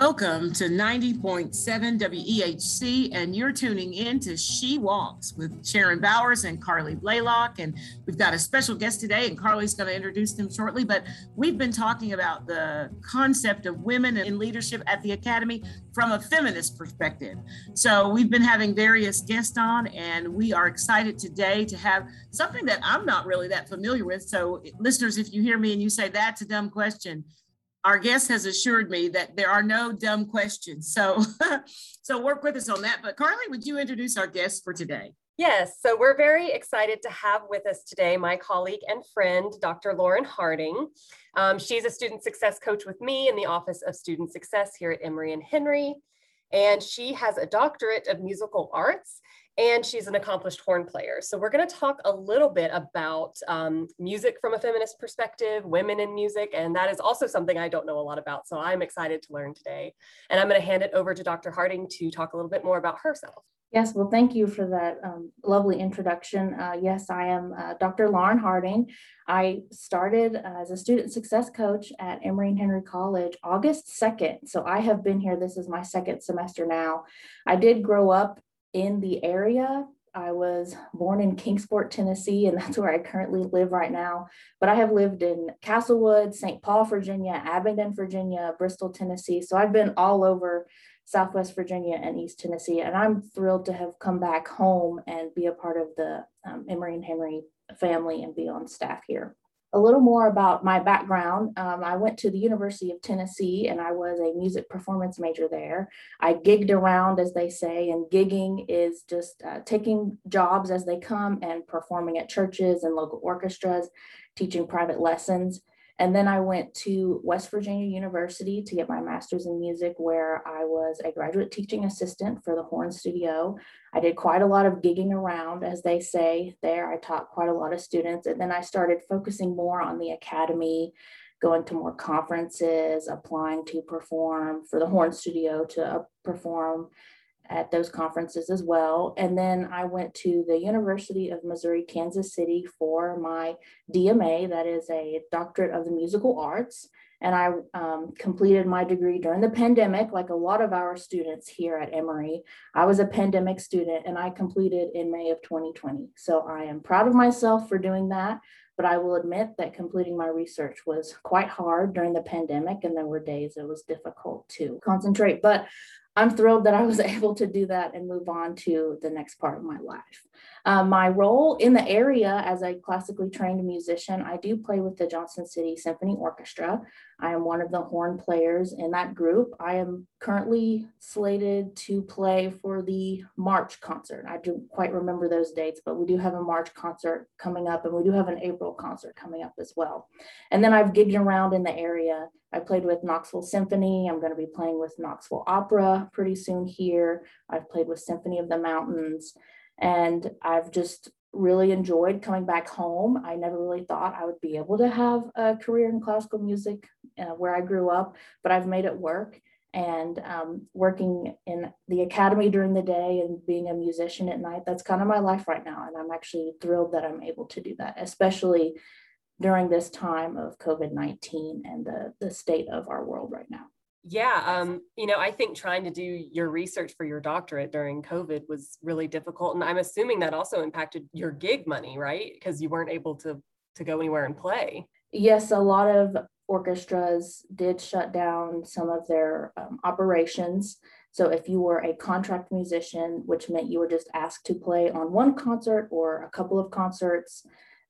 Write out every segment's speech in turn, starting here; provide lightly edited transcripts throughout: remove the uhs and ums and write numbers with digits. Welcome to 90.7 WEHC, and you're tuning in to She Walks with Sharon Bowers and Carly Blaylock, and we've got a special guest today, and Carly's going to introduce them shortly, but we've been talking about the concept of women in leadership at the Academy from a feminist perspective. So we've been having various guests on, and we are excited today to have something that I'm not really that familiar with. So listeners, if you hear me and you say, that's a dumb question, our guest has assured me that there are no dumb questions. So work with us on that. But Carly, would you introduce our guest for today? Yes. So we're very excited to have with us today my colleague and friend, Dr. Lauren Harding. She's a student success coach with me in the Office of Student Success here at Emory and Henry. And she has a doctorate of musical arts, and she's an accomplished horn player. So we're going to talk a little bit about music from a feminist perspective, women in music, and that is also something I don't know a lot about. So I'm excited to learn today. And I'm going to hand it over to Dr. Harding to talk a little bit more about herself. Yes, well, thank you for that lovely introduction. Yes, I am Dr. Lauren Harding. I started as a student success coach at Emory and Henry College August 2nd. So I have been here. This is my second semester now. I did grow up in the area. I was born in Kingsport, Tennessee, and that's where I currently live right now. But I have lived in Castlewood, St. Paul, Virginia, Abingdon, Virginia, Bristol, Tennessee. So I've been all over Southwest Virginia and East Tennessee, and I'm thrilled to have come back home and be a part of the Emory and Henry family and be on staff here. A little more about my background. I went to the University of Tennessee, and I was a music performance major there. I gigged around, as they say, and gigging is just taking jobs as they come and performing at churches and local orchestras, teaching private lessons. And then I went to West Virginia University to get my master's in music, where I was a graduate teaching assistant for the Horn Studio. I did quite a lot of gigging around, as they say there. I taught quite a lot of students. And then I started focusing more on the academy, going to more conferences, applying to perform for the Horn Studio to perform at those conferences as well. And then I went to the University of Missouri, Kansas City for my DMA, that is a doctorate of the musical arts. And I completed my degree during the pandemic, like a lot of our students here at Emory. I was a pandemic student, and I completed in May of 2020. So I am proud of myself for doing that, but I will admit that completing my research was quite hard during the pandemic, and there were days it was difficult to concentrate, but I'm thrilled that I was able to do that and move on to the next part of my life. My role in the area as a classically trained musician, I do play with the Johnson City Symphony Orchestra. I am one of the horn players in that group. I am currently slated to play for the March concert. I don't quite remember those dates, but we do have a March concert coming up, and we do have an April concert coming up as well. And then I've gigged around in the area. I played with Knoxville Symphony. I'm going to be playing with Knoxville Opera pretty soon here. I've played with Symphony of the Mountains, and I've just really enjoyed coming back home. I never really thought I would be able to have a career in classical music where I grew up, but I've made it work. And working in the academy during the day and being a musician at night, that's kind of my life right now. And I'm actually thrilled that I'm able to do that, especially during this time of COVID-19 and the state of our world right now. Yeah, you know, I think trying to do your research for your doctorate during COVID was really difficult. And I'm assuming that also impacted your gig money, right? Because you weren't able to go anywhere and play. Yes, a lot of orchestras did shut down some of their operations. So if you were a contract musician, which meant you were just asked to play on one concert or a couple of concerts,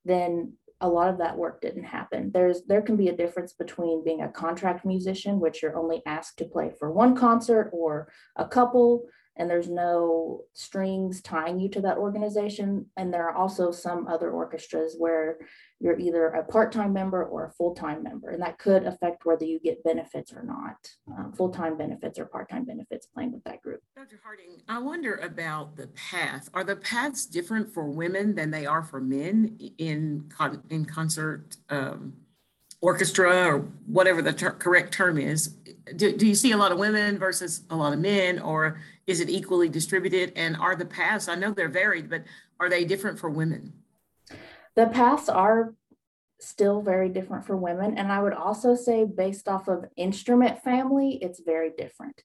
then a lot of that work didn't happen. There can be a difference between being a contract musician, which you're only asked to play for one concert or a couple, and there's no strings tying you to that organization. And there are also some other orchestras where you're either a part-time member or a full-time member, and that could affect whether you get benefits or not, full-time benefits or part-time benefits playing with that group. Dr. Harding, I wonder about the path. Are the paths different for women than they are for men in concert orchestra, or whatever the correct term is? Do you see a lot of women versus a lot of men, or is it equally distributed? And are the paths, I know they're varied, but are they different for women? The paths are still very different for women. And I would also say, based off of instrument family, it's very different.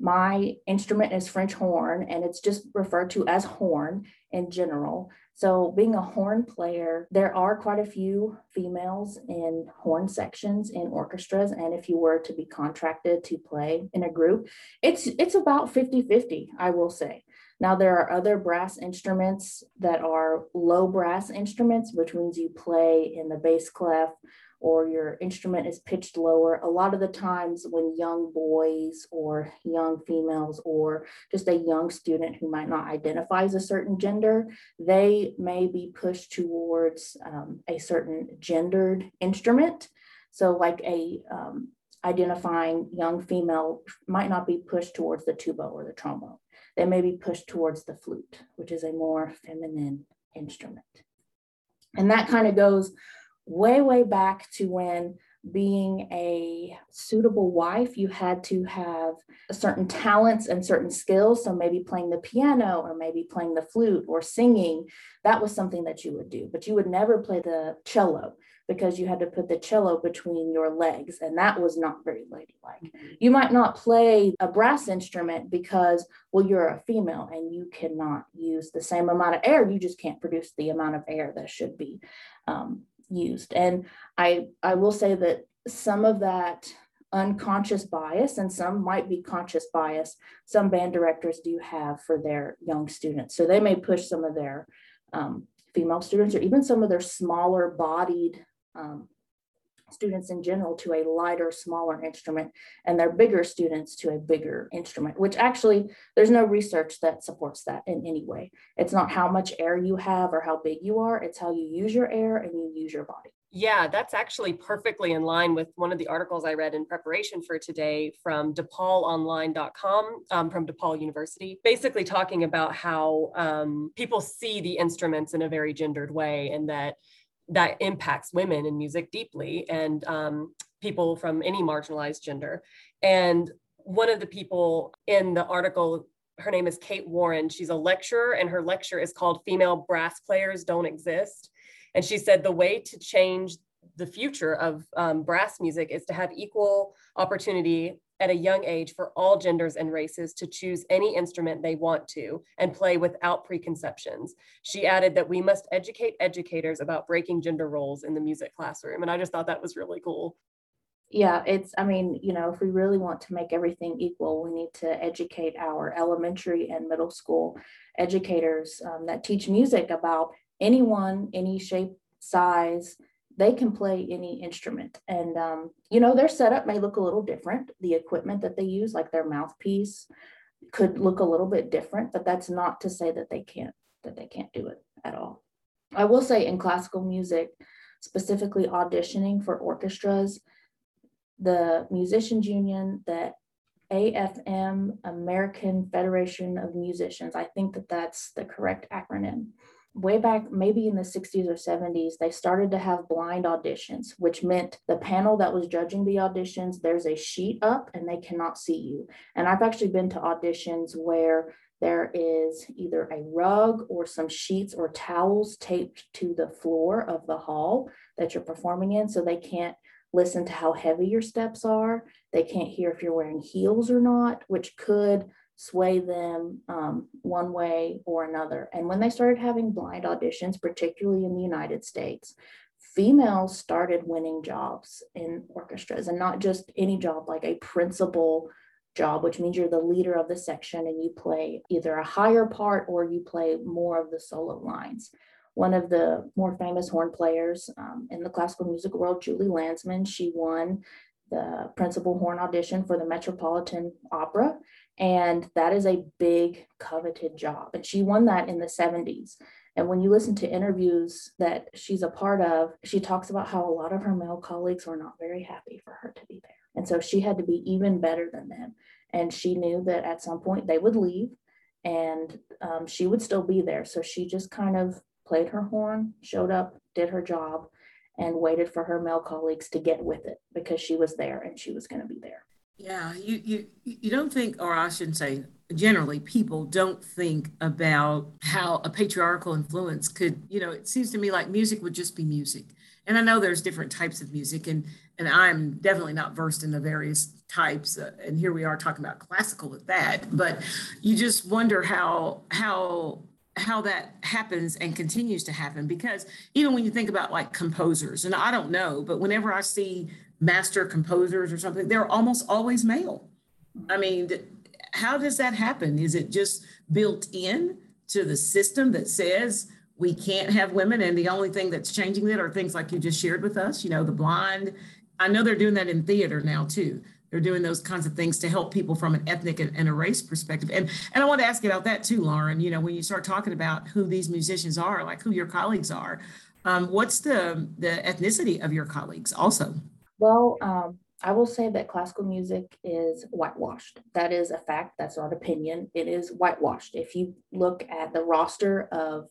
My instrument is French horn, and it's just referred to as horn in general. So being a horn player, there are quite a few females in horn sections in orchestras. And if you were to be contracted to play in a group, it's about 50-50, I will say. Now, there are other brass instruments that are low brass instruments, which means you play in the bass clef or your instrument is pitched lower. A lot of the times when young boys or young females or just a young student who might not identify as a certain gender, they may be pushed towards a certain gendered instrument. So like a identifying young female might not be pushed towards the tuba or the trombone. They may be pushed towards the flute, which is a more feminine instrument. And that kind of goes way, way back to when being a suitable wife, you had to have certain talents and certain skills. So maybe playing the piano or maybe playing the flute or singing, that was something that you would do, but you would never play the cello, because you had to put the cello between your legs, and that was not very ladylike. You might not play a brass instrument because, well, you're a female and you cannot use the same amount of air. You just can't produce the amount of air that should be used. And I will say that some of that unconscious bias, and some might be conscious bias, some band directors do have for their young students. So they may push some of their female students, or even some of their smaller bodied students in general, to a lighter, smaller instrument, and their bigger students to a bigger instrument, which actually there's no research that supports that in any way. It's not how much air you have or how big you are, it's how you use your air and you use your body. Yeah, that's actually perfectly in line with one of the articles I read in preparation for today from DePaulOnline.com, from DePaul University, basically talking about how people see the instruments in a very gendered way, and that impacts women in music deeply, and people from any marginalized gender. And one of the people in the article, her name is Kate Warren. She's a lecturer, and her lecture is called Female Brass Players Don't Exist. And she said the way to change the future of brass music is to have equal opportunity at a young age for all genders and races to choose any instrument they want to and play without preconceptions. She added that we must educate educators about breaking gender roles in the music classroom. And I just thought that was really cool. Yeah, I mean, you know, if we really want to make everything equal, we need to educate our elementary and middle school educators that teach music about anyone, any shape, size, they can play any instrument. And, you know, their setup may look a little different. The equipment that they use, like their mouthpiece, could look a little bit different, but that's not to say that they can't do it at all. I will say in classical music, specifically auditioning for orchestras, the Musicians Union, the AFM, American Federation of Musicians, I think that that's the correct acronym. Way back, maybe in the 60s or 70s, they started to have blind auditions, which meant the panel that was judging the auditions, there's a sheet up and they cannot see you. And I've actually been to auditions where there is either a rug or some sheets or towels taped to the floor of the hall that you're performing in, so they can't listen to how heavy your steps are. They can't hear if you're wearing heels or not, which could sway them one way or another. And when they started having blind auditions, particularly in the United States, females started winning jobs in orchestras, and not just any job, like a principal job, which means you're the leader of the section and you play either a higher part or you play more of the solo lines. One of the more famous horn players in the classical music world, Julie Landsman, she won the principal horn audition for the Metropolitan Opera. And that is a big coveted job. And she won that in the 70s. And when you listen to interviews that she's a part of, she talks about how a lot of her male colleagues were not very happy for her to be there. And so she had to be even better than them. And she knew that at some point they would leave, and she would still be there. So she just kind of played her horn, showed up, did her job, and waited for her male colleagues to get with it, because she was there and she was going to be there. Yeah, you don't think, or I shouldn't say generally, people don't think about how a patriarchal influence could, you know, it seems to me like music would just be music. And I know there's different types of music, and I'm definitely not versed in the various types. And here we are talking about classical with that, but you just wonder how that happens and continues to happen. Because even when you think about like composers, and I don't know, but whenever I see master composers or something, they're almost always male. I mean, how does that happen? Is it just built in to the system that says we can't have women, and the only thing that's changing that are things like you just shared with us, you know, the blind? I know they're doing that in theater now too. They're doing those kinds of things to help people from an ethnic and a race perspective. And I want to ask about that too, Lauren. You know, when you start talking about who these musicians are, like who your colleagues are, what's the ethnicity of your colleagues also? Well, I will say that classical music is whitewashed. That is a fact. That's not opinion. It is whitewashed. If you look at the roster of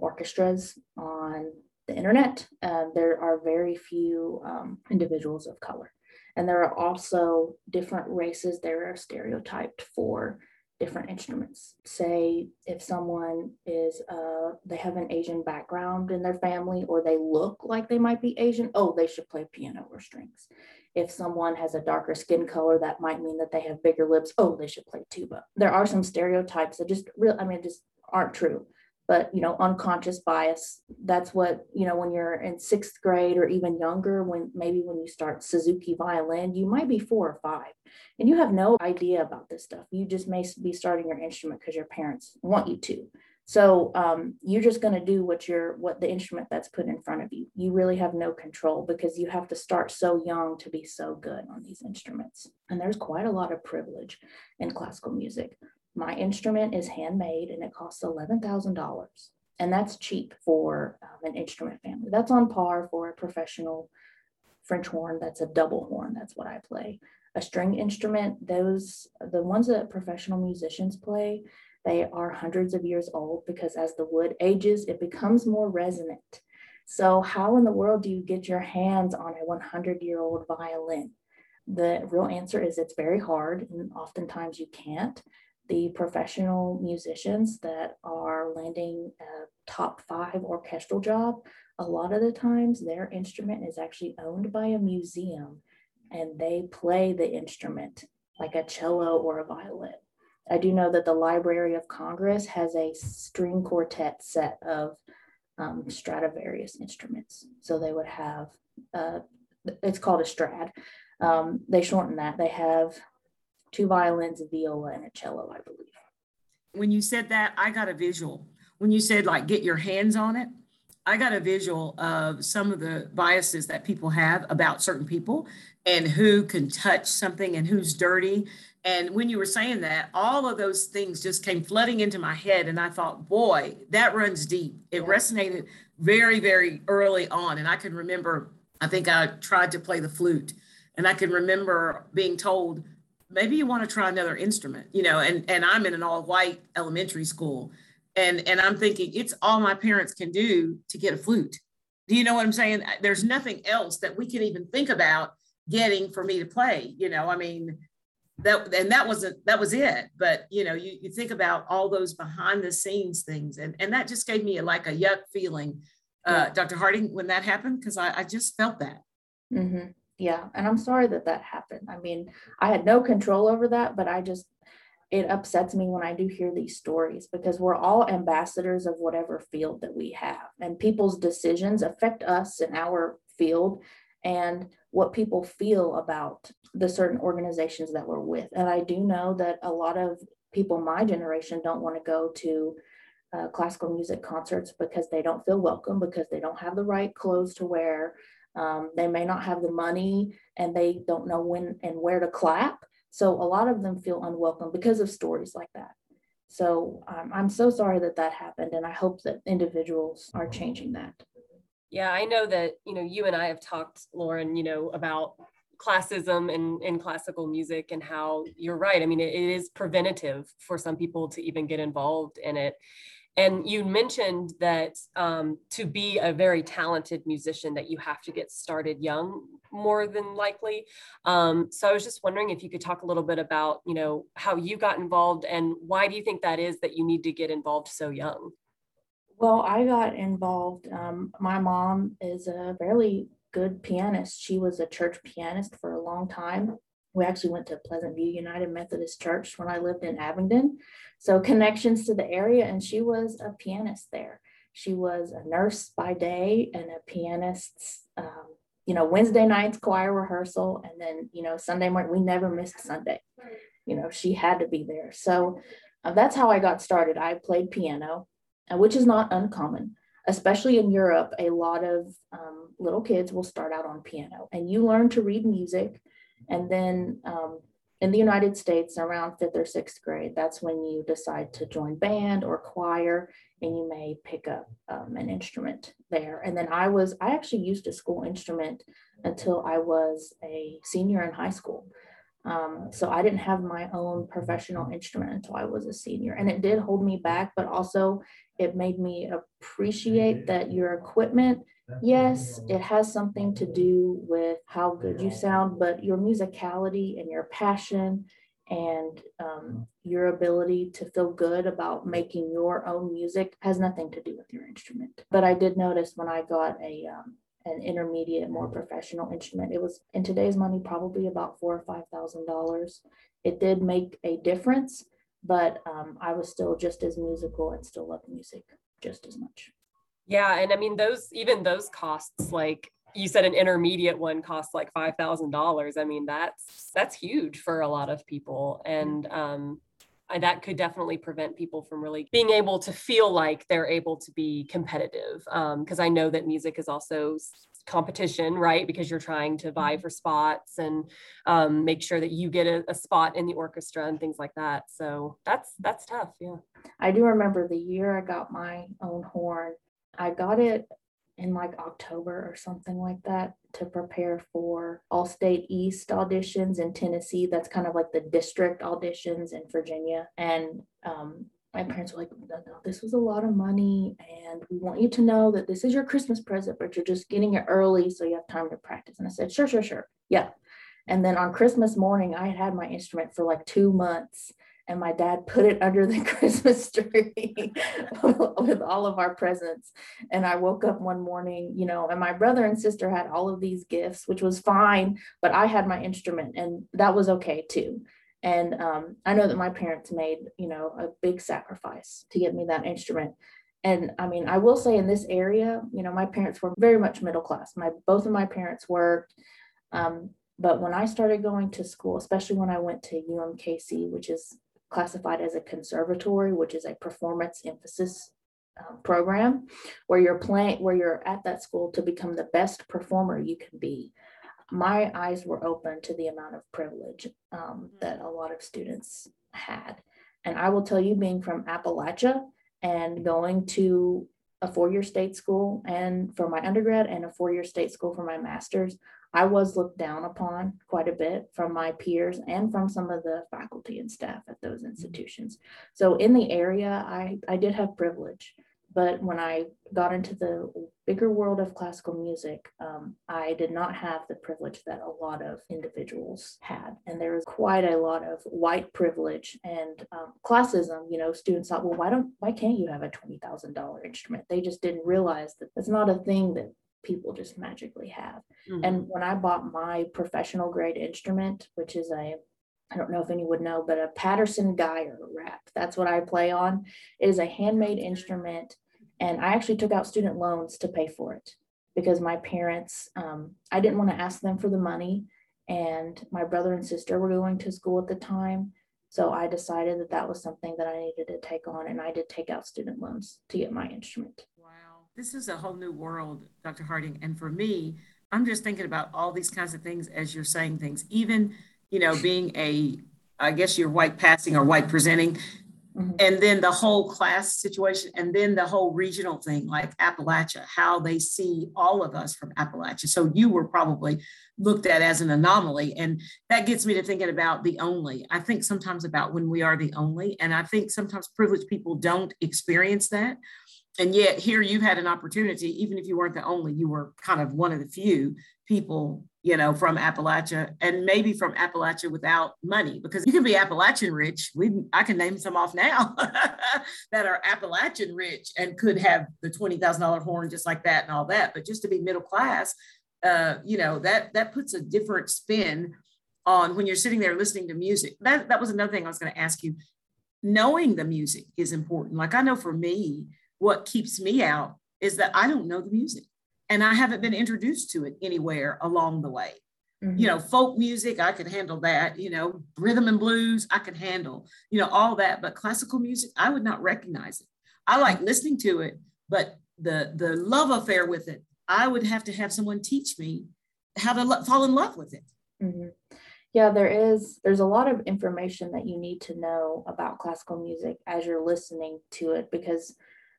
orchestras on the internet, there are very few individuals of color. And there are also different races that are stereotyped for different instruments. Say if someone is, they have an Asian background in their family, or they look like they might be Asian, oh, they should play piano or strings. If someone has a darker skin color, that might mean that they have bigger lips, oh, they should play tuba. There are some stereotypes that just aren't true, but, you know, unconscious bias. That's what, you know, when you're in 6th grade or even younger, when you start Suzuki violin, you might be 4 or 5. And you have no idea about this stuff. You just may be starting your instrument because your parents want you to. So you're just going to do what the instrument that's put in front of you. You really have no control, because you have to start so young to be so good on these instruments. And there's quite a lot of privilege in classical music. My instrument is handmade and it costs $11,000. And that's cheap for an instrument family. That's on par for a professional French horn. That's a double horn. That's what I play. A string instrument, the ones that professional musicians play, they are hundreds of years old, because as the wood ages, it becomes more resonant. So how in the world do you get your hands on a 100-year-old violin? The real answer is it's very hard, and oftentimes you can't. The professional musicians that are landing a top 5 orchestral job, a lot of the times their instrument is actually owned by a museum, and they play the instrument like a cello or a violin. I do know that the Library of Congress has a string quartet set of Stradivarius instruments. So they would have, it's called a Strad. They shorten that. They have 2 violins, a viola, and a cello, I believe. When you said that, I got a visual. When you said, like, get your hands on it, I got a visual of some of the biases that people have about certain people and who can touch something and who's dirty. And when you were saying that, all of those things just came flooding into my head. And I thought, boy, that runs deep. It resonated very, very early on. And I can remember, I think I tried to play the flute, and I can remember being told, maybe you want to try another instrument, you know, and I'm in an all-white elementary school. And I'm thinking, it's all my parents can do to get a flute. Do you know what I'm saying? There's nothing else that we can even think about getting for me to play. You know, I mean, that was it. But, you know, you think about all those behind the scenes things. And that just gave me like a yuck feeling, Dr. Harding, when that happened, because I just felt that. Mm-hmm. Yeah. And I'm sorry that happened. I mean, I had no control over that, but it upsets me when I do hear these stories, because we're all ambassadors of whatever field that we have, and people's decisions affect us in our field and what people feel about the certain organizations that we're with. And I do know that a lot of people my generation don't want to go to classical music concerts because they don't feel welcome, because they don't have the right clothes to wear. They may not have the money, and they don't know when and where to clap. So a lot of them feel unwelcome because of stories like that. So I'm so sorry that happened. And I hope that individuals are changing that. Yeah, I know that, you know, you and I have talked, Lauren, you know, about classism in classical music, and how you're right. I mean, it is preventative for some people to even get involved in it. And you mentioned that to be a very talented musician, that you have to get started young. more than likely. So I was just wondering if you could talk a little bit about, you know, how you got involved and why do you think that is that you need to get involved so young? Well, I got involved. My mom is a really good pianist. She was a church pianist for a long time. We actually went to Pleasant View United Methodist Church when I lived in Abingdon. So connections to the area, and she was a pianist there. She was a nurse by day and a pianist, you know, Wednesday nights choir rehearsal. And then, you know, Sunday morning, we never missed Sunday. You know, she had to be there. So that's how I got started. I played piano, which is not uncommon. Especially in Europe, a lot of little kids will start out on piano, and you learn to read music. And then in the United States, around 5th or 6th grade, that's when you decide to join band or choir, and you may pick up an instrument there. And then I actually used a school instrument until I was a senior in high school. So I didn't have my own professional instrument until I was a senior, and it did hold me back, but also it made me appreciate that your equipment, yes, it has something to do with how good you sound, but your musicality and your passion and your ability to feel good about making your own music has nothing to do with your instrument. But I did notice when I got a an intermediate, more professional instrument, it was in today's money probably about $4,000 or $5,000. It did make a difference, but I was still just as musical and still loved music just as much. Yeah, and I mean those costs, like you said, an intermediate one costs like $5,000. I mean that's huge for a lot of people, and that could definitely prevent people from really being able to feel like they're able to be competitive. Because I know that music is also competition, right? Because you're trying to vie for spots and make sure that you get a spot in the orchestra and things like that. So that's tough. Yeah. I do remember the year I got my own horn. I got it in like October or something like that to prepare for All-State East auditions in Tennessee. That's kind of like the district auditions in Virginia. And my parents were like, no, this was a lot of money, and we want you to know that this is your Christmas present, but you're just getting it early so you have time to practice. And I said, sure. Yeah. And then on Christmas morning, I had my instrument for like 2 months. And my dad put it under the Christmas tree with all of our presents. And I woke up one morning, you know, and my brother and sister had all of these gifts, which was fine, but I had my instrument, and that was okay too. And I know that my parents made, you know, a big sacrifice to get me that instrument. And I mean, I will say in this area, you know, my parents were very much middle class. Both of my parents worked. But when I started going to school, especially when I went to UMKC, which is classified as a conservatory, which is a performance emphasis program where you're at that school to become the best performer you can be. My eyes were open to the amount of privilege that a lot of students had. And I will tell you, being from Appalachia and going to a four-year state school and for my undergrad and a four-year state school for my master's, I was looked down upon quite a bit from my peers and from some of the faculty and staff at those institutions. So in the area, I did have privilege, but when I got into the bigger world of classical music, I did not have the privilege that a lot of individuals had. And there was quite a lot of white privilege and classism. You know, students thought, well, why can't you have a $20,000 instrument? They just didn't realize that that's not a thing that people just magically have. Mm-hmm. And when I bought my professional grade instrument, which is I don't know if anyone would know, but a Patterson Geyer wrap, that's what I play on. It is a handmade instrument. And I actually took out student loans to pay for it because my parents, I didn't want to ask them for the money, and my brother and sister were going to school at the time. So I decided that was something that I needed to take on. And I did take out student loans to get my instrument. Wow. This is a whole new world, Dr. Harding. And for me, I'm just thinking about all these kinds of things as you're saying things, even, you know, being I guess you're white passing or white presenting, mm-hmm. and then the whole class situation, and then the whole regional thing, like Appalachia, how they see all of us from Appalachia. So you were probably looked at as an anomaly. And that gets me to thinking about the only. I think sometimes about when we are the only, and I think sometimes privileged people don't experience that. And yet here you've had an opportunity, even if you weren't the only, you were kind of one of the few people, you know, from Appalachia, and maybe from Appalachia without money, because you can be Appalachian rich. I can name some off now that are Appalachian rich and could have the $20,000 horn just like that and all that. But just to be middle class, you know, that puts a different spin on when you're sitting there listening to music. That was another thing I was going to ask you. Knowing the music is important. Like, I know for me, what keeps me out is that I don't know the music, and I haven't been introduced to it anywhere along the way. Mm-hmm. You know, folk music, I could handle that, you know, rhythm and blues, I could handle, you know, all that. But classical music, I would not recognize it. I like listening to it, but the love affair with it, I would have to have someone teach me how to fall in love with it. Mm-hmm. Yeah, there's a lot of information that you need to know about classical music as you're listening to it, because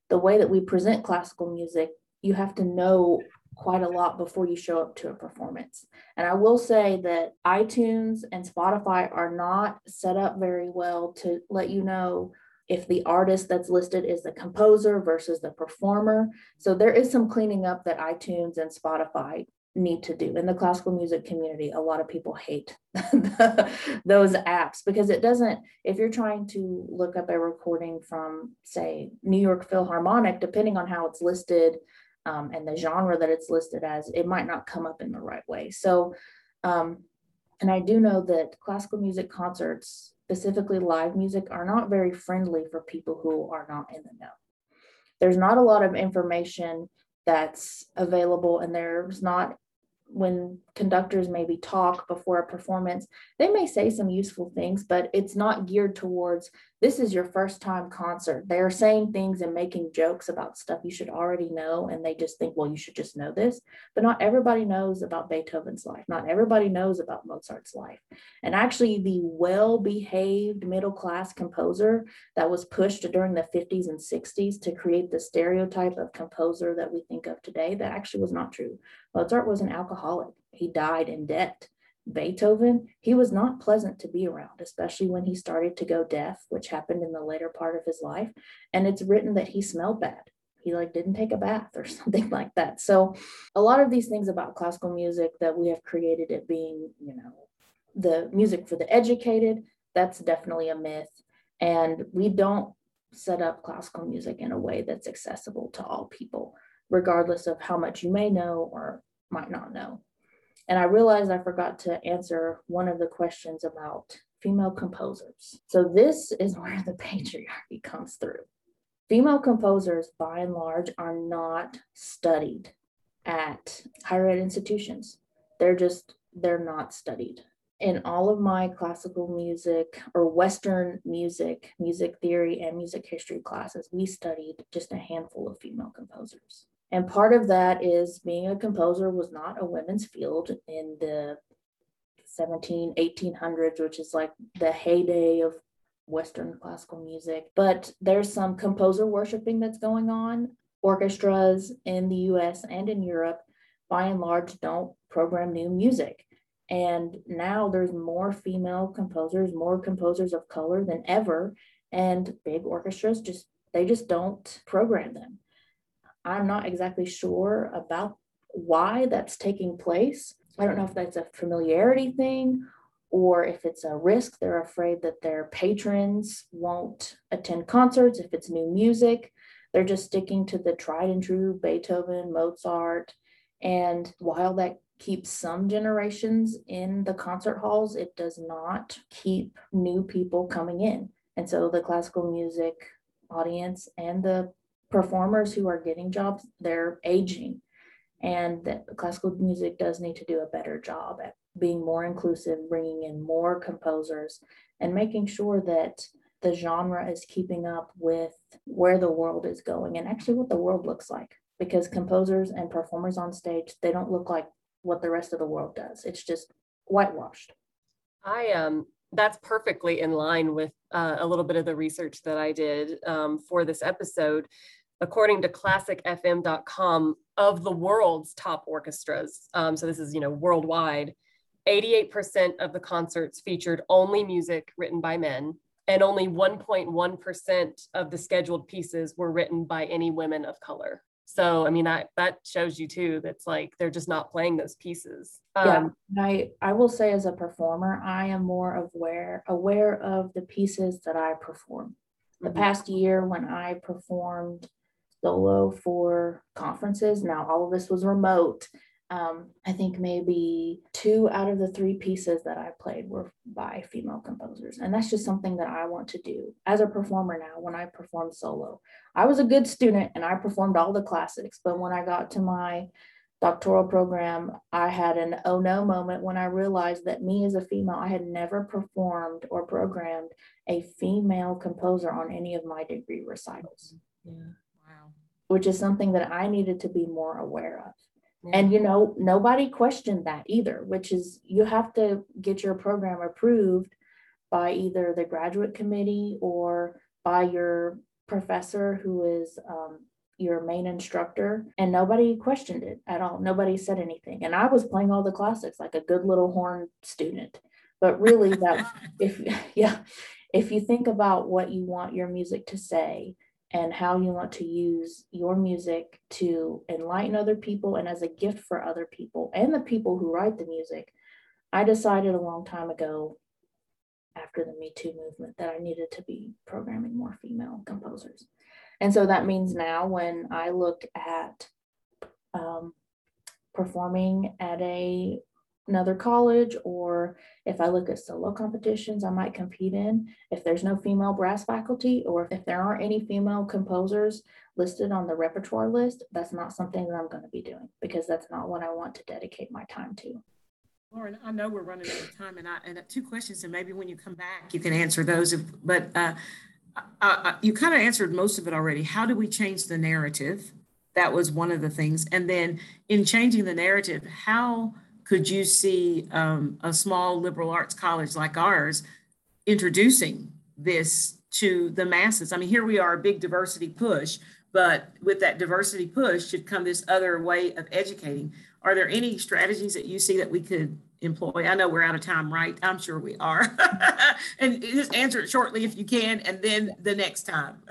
the way that we present classical music, you have to know quite a lot before you show up to a performance. And I will say that iTunes and Spotify are not set up very well to let you know if the artist that's listed is the composer versus the performer. So there is some cleaning up that iTunes and Spotify need to do. In the classical music community, a lot of people hate those apps, because it doesn't, if you're trying to look up a recording from, say, New York Philharmonic, depending on how it's listed and the genre that it's listed as, it might not come up in the right way. So, and I do know that classical music concerts, specifically live music, are not very friendly for people who are not in the know. There's not a lot of information that's available, and there's not, when conductors maybe talk before a performance, they may say some useful things, but it's not geared towards, this is your first time concert. They're saying things and making jokes about stuff you should already know, and they just think, well, you should just know this. But not everybody knows about Beethoven's life. Not everybody knows about Mozart's life. And actually, the well-behaved middle-class composer that was pushed during the 50s and 60s to create the stereotype of composer that we think of today, that actually was not true. Mozart was an alcoholic. He died in debt. Beethoven, he was not pleasant to be around, especially when he started to go deaf, which happened in the later part of his life. And it's written that he smelled bad. He didn't take a bath or something like that. So a lot of these things about classical music that we have created it being, you know, the music for the educated, that's definitely a myth. And we don't set up classical music in a way that's accessible to all people, regardless of how much you may know or might not know. And I realized I forgot to answer one of the questions about female composers. So this is where the patriarchy comes through. Female composers, by and large, are not studied at higher ed institutions. They're not studied. In all of my classical music or Western music, music theory and music history classes, we studied just a handful of female composers. And part of that is being a composer was not a women's field in the 1800s, which is like the heyday of Western classical music. But there's some composer worshiping that's going on. Orchestras in the US and in Europe, by and large, don't program new music. And now there's more female composers, more composers of color than ever. And big orchestras, they just don't program them. I'm not exactly sure about why that's taking place. I don't know if that's a familiarity thing or if it's a risk. They're afraid that their patrons won't attend concerts if it's new music. They're just sticking to the tried and true Beethoven, Mozart. And while that keeps some generations in the concert halls, it does not keep new people coming in. And so the classical music audience and the performers who are getting jobs, they're aging, and that classical music does need to do a better job at being more inclusive, bringing in more composers, and making sure that the genre is keeping up with where the world is going and actually what the world looks like, because composers and performers on stage, they don't look like what the rest of the world does. It's just whitewashed. That's perfectly in line with a little bit of the research that I did for this episode. According to ClassicFM.com, of the world's top orchestras, so this is, you know, worldwide, 88% of the concerts featured only music written by men, and only 1.1% of the scheduled pieces were written by any women of color. So, I mean, that shows you too, that's like, they're just not playing those pieces. Yeah, I will say as a performer, I am more aware of the pieces that I perform. The past year when I performed solo for conferences, now all of this was remote. I think maybe 2 out of the 3 pieces that I played were by female composers. And that's just something that I want to do as a performer now when I perform solo. I was a good student and I performed all the classics, but when I got to my doctoral program, I had an oh no moment when I realized that me as a female, I had never performed or programmed a female composer on any of my degree recitals. Yeah. Wow. Which is something that I needed to be more aware of. And, you know, nobody questioned that either, which is you have to get your program approved by either the graduate committee or by your professor who is your main instructor. And nobody questioned it at all. Nobody said anything. And I was playing all the classics like a good little horn student. But really, that if you think about what you want your music to say, and how you want to use your music to enlighten other people and as a gift for other people and the people who write the music. I decided a long time ago after the Me Too movement that I needed to be programming more female composers. And so that means now when I look at performing at another college, or if I look at solo competitions I might compete in, if there's no female brass faculty or if there aren't any female composers listed on the repertoire list, that's not something that I'm going to be doing because that's not what I want to dedicate my time to. Lauren, I know we're running out of time, and I have 2 questions, and maybe when you come back you can answer those, but you kind of answered most of it already. How do we change the narrative? That was one of the things. And then in changing the narrative, how could you see a small liberal arts college like ours introducing this to the masses? I mean, here we are, a big diversity push, but with that diversity push should come this other way of educating. Are there any strategies that you see that we could employ? I know we're out of time, right? I'm sure we are. And just answer it shortly if you can, and then the next time.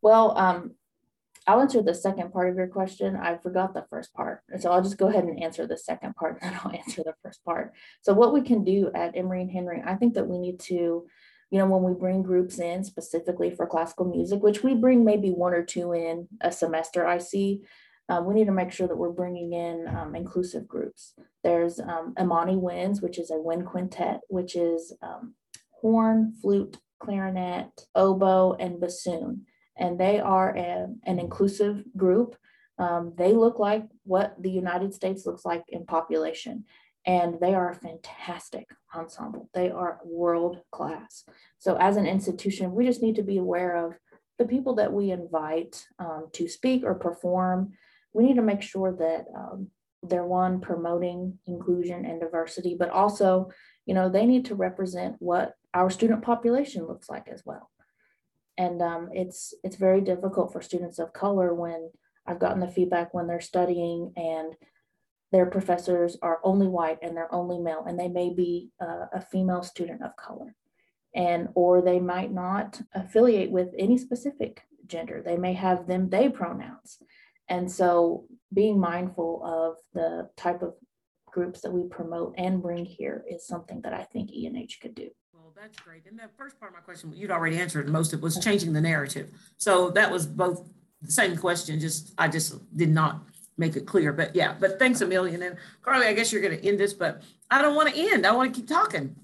Well, I'll answer the second part of your question. I forgot the first part. And so I'll just go ahead and answer the second part, and then I'll answer the first part. So what we can do at Emory and Henry, I think that we need to, you know, when we bring groups in specifically for classical music, which we bring maybe 1 or 2 in a semester, I see, we need to make sure that we're bringing in inclusive groups. There's Imani Winds, which is a wind quintet, which is horn, flute, clarinet, oboe, and bassoon. And they are an inclusive group. They look like what the United States looks like in population. And they are a fantastic ensemble. They are world class. So as an institution, we just need to be aware of the people that we invite to speak or perform. We need to make sure that they're one, promoting inclusion and diversity, but also, you know, they need to represent what our student population looks like as well. And it's very difficult for students of color when I've gotten the feedback when they're studying and their professors are only white and they're only male, and they may be a female student of color, and or they might not affiliate with any specific gender. They may have them, they pronouns. And so being mindful of the type of groups that we promote and bring here is something that I think E&H could do. Well, that's great. And the first part of my question, you'd already answered most of it, was changing the narrative. So that was both the same question, I just did not make it clear. But yeah, but thanks a million. And Carly, I guess you're going to end this, but I don't want to end. I want to keep talking.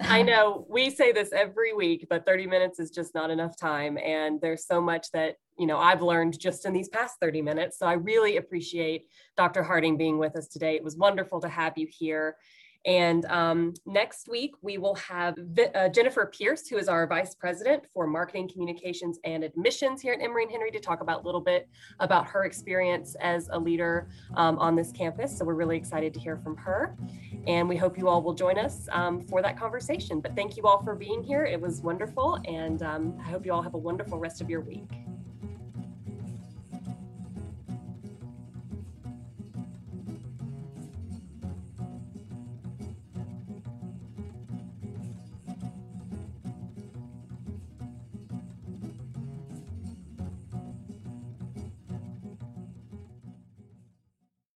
I know we say this every week, but 30 minutes is just not enough time. And there's so much that, you know, I've learned just in these past 30 minutes. So I really appreciate Dr. Harding being with us today. It was wonderful to have you here. And next week, we will have Jennifer Pierce, who is our Vice President for Marketing, Communications, and Admissions here at Emory and Henry, to talk about a little bit about her experience as a leader on this campus. So we're really excited to hear from her. And we hope you all will join us for that conversation. But thank you all for being here. It was wonderful. And I hope you all have a wonderful rest of your week.